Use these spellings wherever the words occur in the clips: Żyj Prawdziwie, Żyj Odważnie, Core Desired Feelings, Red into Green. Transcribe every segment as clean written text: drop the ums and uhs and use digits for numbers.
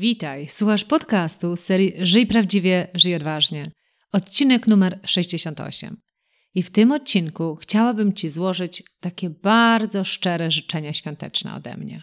Witaj, słuchasz podcastu z serii Żyj Prawdziwie, Żyj Odważnie, odcinek numer 68. I w tym odcinku chciałabym Ci złożyć takie bardzo szczere życzenia świąteczne ode mnie.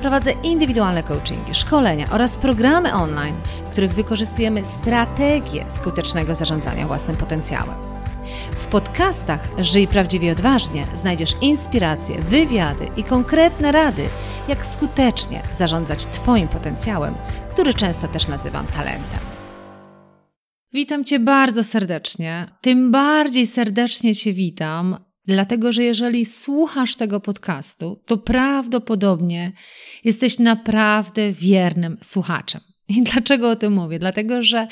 Prowadzę indywidualne coachingi, szkolenia oraz programy online, w których wykorzystujemy strategię skutecznego zarządzania własnym potencjałem. W podcastach Żyj Prawdziwie i Odważnie znajdziesz inspiracje, wywiady i konkretne rady, jak skutecznie zarządzać Twoim potencjałem, który często też nazywam talentem. Witam Cię bardzo serdecznie, tym bardziej serdecznie Cię witam, dlatego, że jeżeli słuchasz tego podcastu, to prawdopodobnie jesteś naprawdę wiernym słuchaczem. I dlaczego o tym mówię? Dlatego, że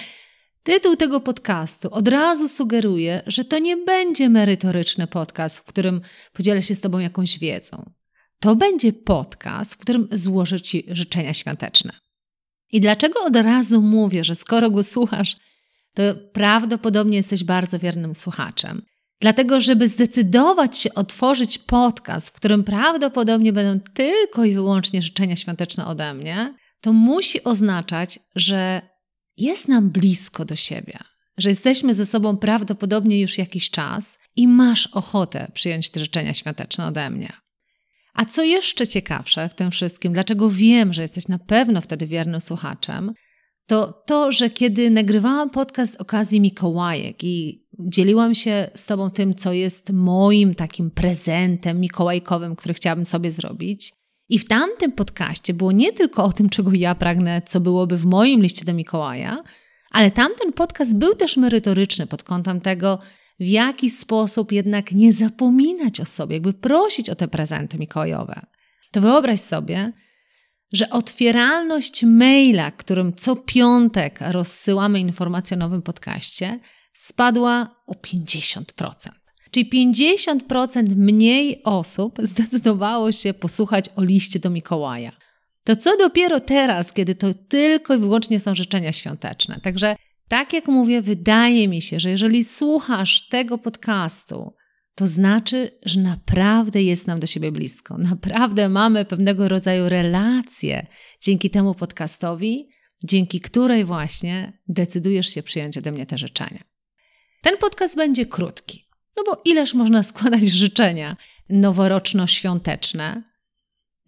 tytuł tego podcastu od razu sugeruje, że to nie będzie merytoryczny podcast, w którym podzielę się z Tobą jakąś wiedzą. To będzie podcast, w którym złożę Ci życzenia świąteczne. I dlaczego od razu mówię, że skoro go słuchasz, to prawdopodobnie jesteś bardzo wiernym słuchaczem? Dlatego, żeby zdecydować się otworzyć podcast, w którym prawdopodobnie będą tylko i wyłącznie życzenia świąteczne ode mnie, to musi oznaczać, że jest nam blisko do siebie, że jesteśmy ze sobą prawdopodobnie już jakiś czas i masz ochotę przyjąć te życzenia świąteczne ode mnie. A co jeszcze ciekawsze w tym wszystkim, dlaczego wiem, że jesteś na pewno wtedy wiernym słuchaczem, to, że kiedy nagrywałam podcast z okazji Mikołajek i dzieliłam się z Tobą tym, co jest moim takim prezentem mikołajkowym, który chciałabym sobie zrobić. I w tamtym podcaście było nie tylko o tym, czego ja pragnę, co byłoby w moim liście do Mikołaja, ale tamten podcast był też merytoryczny pod kątem tego, w jaki sposób jednak nie zapominać o sobie, jakby prosić o te prezenty mikołajowe. To wyobraź sobie, że otwieralność maila, którym co piątek rozsyłamy informacje o nowym podcaście, spadła o 50%. Czyli 50% mniej osób zdecydowało się posłuchać o liście do Mikołaja. To co dopiero teraz, kiedy to tylko i wyłącznie są życzenia świąteczne. Także tak jak mówię, wydaje mi się, że jeżeli słuchasz tego podcastu, to znaczy, że naprawdę jest nam do siebie blisko. Naprawdę mamy pewnego rodzaju relację dzięki temu podcastowi, dzięki której właśnie decydujesz się przyjąć ode mnie te życzenia. Ten podcast będzie krótki, no bo ileż można składać życzenia noworoczno-świąteczne.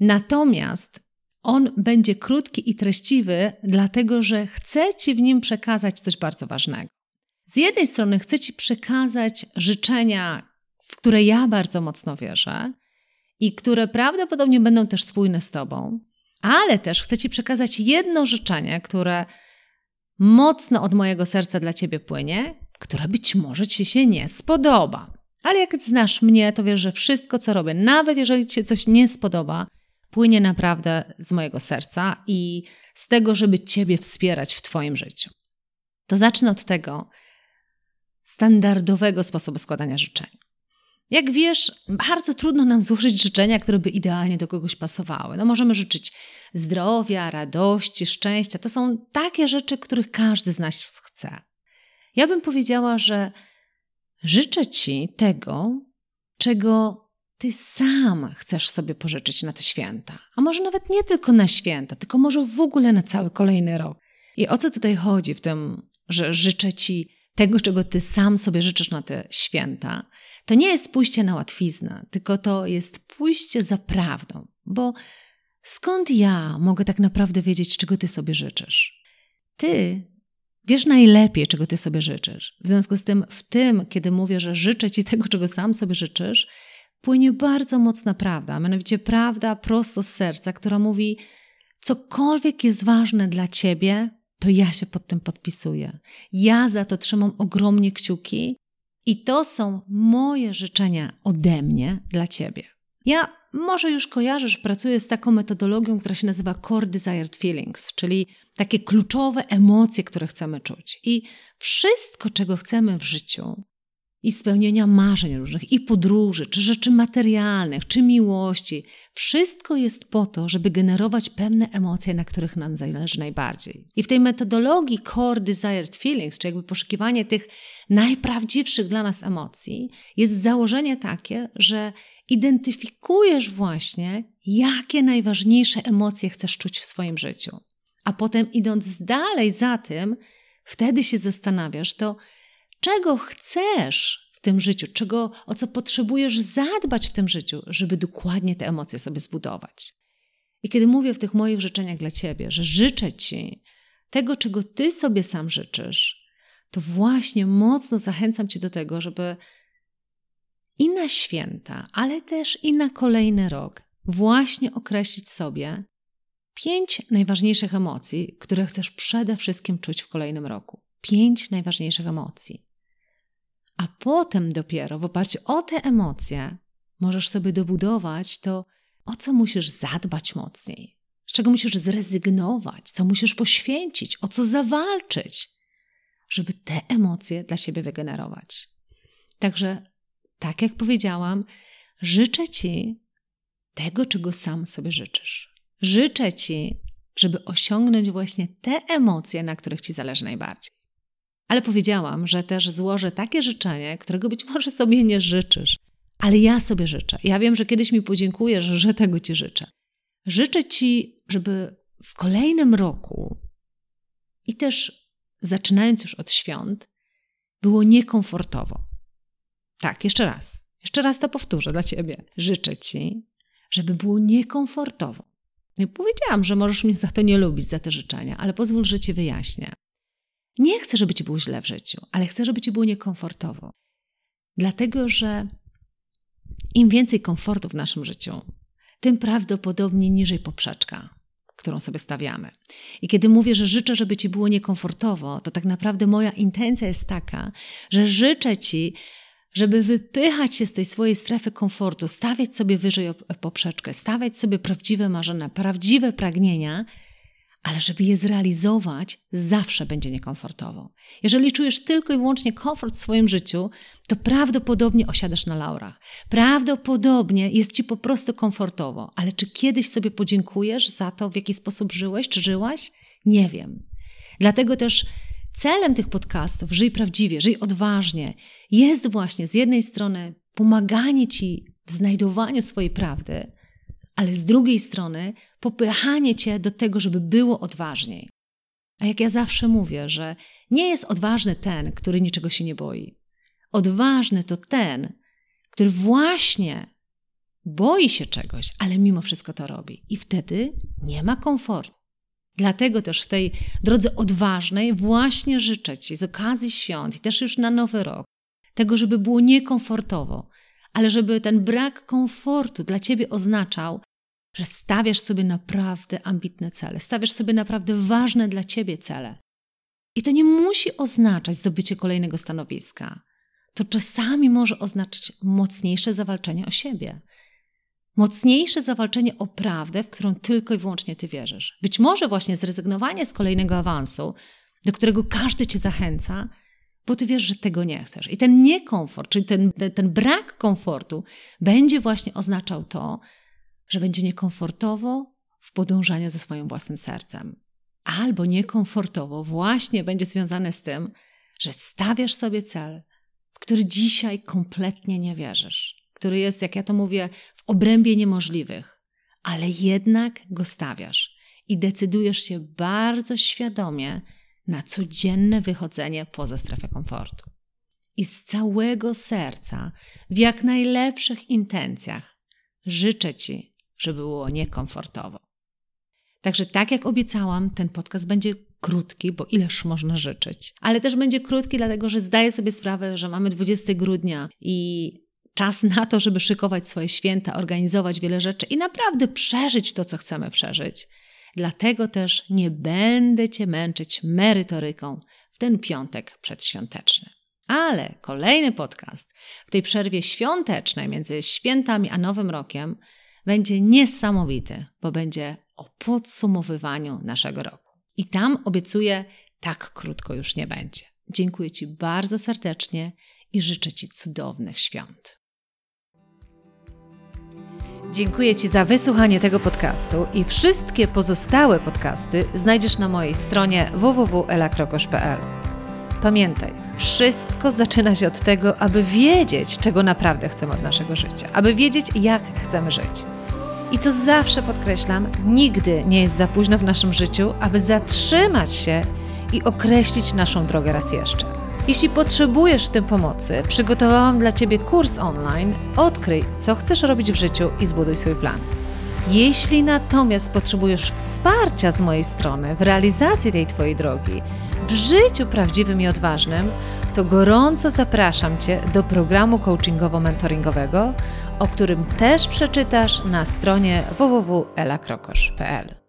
Natomiast on będzie krótki i treściwy, dlatego że chcę Ci w nim przekazać coś bardzo ważnego. Z jednej strony chcę Ci przekazać życzenia, w które ja bardzo mocno wierzę i które prawdopodobnie będą też spójne z Tobą, ale też chcę Ci przekazać jedno życzenie, które mocno od mojego serca dla Ciebie płynie, które być może Ci się nie spodoba. Ale jak znasz mnie, to wiesz, że wszystko, co robię, nawet jeżeli Ci się coś nie spodoba, płynie naprawdę z mojego serca i z tego, żeby Ciebie wspierać w Twoim życiu. To zacznę od tego standardowego sposobu składania życzeń. Jak wiesz, bardzo trudno nam złożyć życzenia, które by idealnie do kogoś pasowały. No możemy życzyć zdrowia, radości, szczęścia. To są takie rzeczy, których każdy z nas chce. Ja bym powiedziała, że życzę Ci tego, czego Ty sam chcesz sobie pożyczyć na te święta. A może nawet nie tylko na święta, tylko może w ogóle na cały kolejny rok. I o co tutaj chodzi w tym, że życzę Ci tego, czego Ty sam sobie życzysz na te święta? To nie jest pójście na łatwiznę, tylko to jest pójście za prawdą. Bo skąd ja mogę tak naprawdę wiedzieć, czego Ty sobie życzysz? Ty wiesz najlepiej, czego Ty sobie życzysz. W związku z tym, kiedy mówię, że życzę Ci tego, czego sam sobie życzysz, płynie bardzo mocna prawda, a mianowicie prawda prosto z serca, która mówi, cokolwiek jest ważne dla Ciebie, to ja się pod tym podpisuję. Ja za to trzymam ogromnie kciuki i to są moje życzenia ode mnie dla Ciebie. Ja Może już kojarzysz, pracuję z taką metodologią, która się nazywa Core Desired Feelings, czyli takie kluczowe emocje, które chcemy czuć. I wszystko, czego chcemy w życiu, i spełnienia marzeń różnych, i podróży, czy rzeczy materialnych, czy miłości, wszystko jest po to, żeby generować pewne emocje, na których nam zależy najbardziej. I w tej metodologii Core Desired Feelings, czy jakby poszukiwanie tych najprawdziwszych dla nas emocji, jest założenie takie, że identyfikujesz właśnie, jakie najważniejsze emocje chcesz czuć w swoim życiu. A potem idąc dalej za tym, wtedy się zastanawiasz, to czego chcesz w tym życiu, o co potrzebujesz zadbać w tym życiu, żeby dokładnie te emocje sobie zbudować. I kiedy mówię w tych moich życzeniach dla Ciebie, że życzę Ci tego, czego Ty sobie sam życzysz, to właśnie mocno zachęcam Cię do tego, żeby i na święta, ale też i na kolejny rok właśnie określić sobie 5 najważniejszych emocji, które chcesz przede wszystkim czuć w kolejnym roku. 5 najważniejszych emocji. A potem dopiero w oparciu o te emocje możesz sobie dobudować to, o co musisz zadbać mocniej, z czego musisz zrezygnować, co musisz poświęcić, o co zawalczyć, żeby te emocje dla siebie wygenerować. Także, tak jak powiedziałam, życzę Ci tego, czego sam sobie życzysz. Życzę Ci, żeby osiągnąć właśnie te emocje, na których Ci zależy najbardziej. Ale powiedziałam, że też złożę takie życzenie, którego być może sobie nie życzysz. Ale ja sobie życzę. Ja wiem, że kiedyś mi podziękujesz, że tego Ci życzę. Życzę Ci, żeby w kolejnym roku i też zaczynając już od świąt, było niekomfortowo. Tak, jeszcze raz. Jeszcze raz to powtórzę dla Ciebie. Życzę Ci, żeby było niekomfortowo. No i powiedziałam, że możesz mnie za to nie lubić, za te życzenia, ale pozwól, że Ci wyjaśnię. Nie chcę, żeby Ci było źle w życiu, ale chcę, żeby Ci było niekomfortowo. Dlatego, że im więcej komfortu w naszym życiu, tym prawdopodobnie niżej poprzeczka, którą sobie stawiamy. I kiedy mówię, że życzę, żeby Ci było niekomfortowo, to tak naprawdę moja intencja jest taka, że życzę Ci, żeby wypychać się z tej swojej strefy komfortu, stawiać sobie wyżej poprzeczkę, stawiać sobie prawdziwe marzenia, prawdziwe pragnienia, ale żeby je zrealizować, zawsze będzie niekomfortowo. Jeżeli czujesz tylko i wyłącznie komfort w swoim życiu, to prawdopodobnie osiadasz na laurach. Prawdopodobnie jest Ci po prostu komfortowo. Ale czy kiedyś sobie podziękujesz za to, w jaki sposób żyłeś, czy żyłaś? Nie wiem. Dlatego też celem tych podcastów Żyj Prawdziwie, Żyj Odważnie jest właśnie z jednej strony pomaganie Ci w znajdowaniu swojej prawdy, ale z drugiej strony popychanie Cię do tego, żeby było odważniej. A jak ja zawsze mówię, że nie jest odważny ten, który niczego się nie boi. Odważny to ten, który właśnie boi się czegoś, ale mimo wszystko to robi. I wtedy nie ma komfortu. Dlatego też w tej drodze odważnej właśnie życzę Ci z okazji świąt i też już na Nowy Rok tego, żeby było niekomfortowo, ale żeby ten brak komfortu dla Ciebie oznaczał, że stawiasz sobie naprawdę ambitne cele, stawiasz sobie naprawdę ważne dla Ciebie cele. I to nie musi oznaczać zdobycie kolejnego stanowiska. To czasami może oznaczać mocniejsze zawalczenie o siebie. Mocniejsze zawalczenie o prawdę, w którą tylko i wyłącznie Ty wierzysz. Być może właśnie zrezygnowanie z kolejnego awansu, do którego każdy Cię zachęca, bo Ty wiesz, że tego nie chcesz. I ten niekomfort, czyli ten brak komfortu będzie właśnie oznaczał to, że będzie niekomfortowo w podążaniu ze swoim własnym sercem. Albo niekomfortowo właśnie będzie związane z tym, że stawiasz sobie cel, w który dzisiaj kompletnie nie wierzysz. Który jest, jak ja to mówię, w obrębie niemożliwych. Ale jednak go stawiasz i decydujesz się bardzo świadomie na codzienne wychodzenie poza strefę komfortu. I z całego serca, w jak najlepszych intencjach, życzę Ci, żeby było niekomfortowo. Także tak jak obiecałam, ten podcast będzie krótki, bo ileż można życzyć. Ale też będzie krótki, dlatego że zdaję sobie sprawę, że mamy 20 grudnia i czas na to, żeby szykować swoje święta, organizować wiele rzeczy i naprawdę przeżyć to, co chcemy przeżyć. Dlatego też nie będę Cię męczyć merytoryką w ten piątek przedświąteczny. Ale kolejny podcast w tej przerwie świątecznej między świętami a Nowym Rokiem będzie niesamowity, bo będzie o podsumowywaniu naszego roku. I tam obiecuję, tak krótko już nie będzie. Dziękuję Ci bardzo serdecznie i życzę Ci cudownych świąt. Dziękuję Ci za wysłuchanie tego podcastu i wszystkie pozostałe podcasty znajdziesz na mojej stronie www.elakrokosz.pl. Pamiętaj, wszystko zaczyna się od tego, aby wiedzieć, czego naprawdę chcemy od naszego życia, aby wiedzieć, jak chcemy żyć. I co zawsze podkreślam, nigdy nie jest za późno w naszym życiu, aby zatrzymać się i określić naszą drogę raz jeszcze. Jeśli potrzebujesz w tym pomocy, przygotowałam dla Ciebie kurs online Odkryj, co chcesz robić w życiu i zbuduj swój plan. Jeśli natomiast potrzebujesz wsparcia z mojej strony w realizacji tej Twojej drogi, w życiu prawdziwym i odważnym, to gorąco zapraszam Cię do programu coachingowo-mentoringowego, o którym też przeczytasz na stronie www.elakrokosz.pl.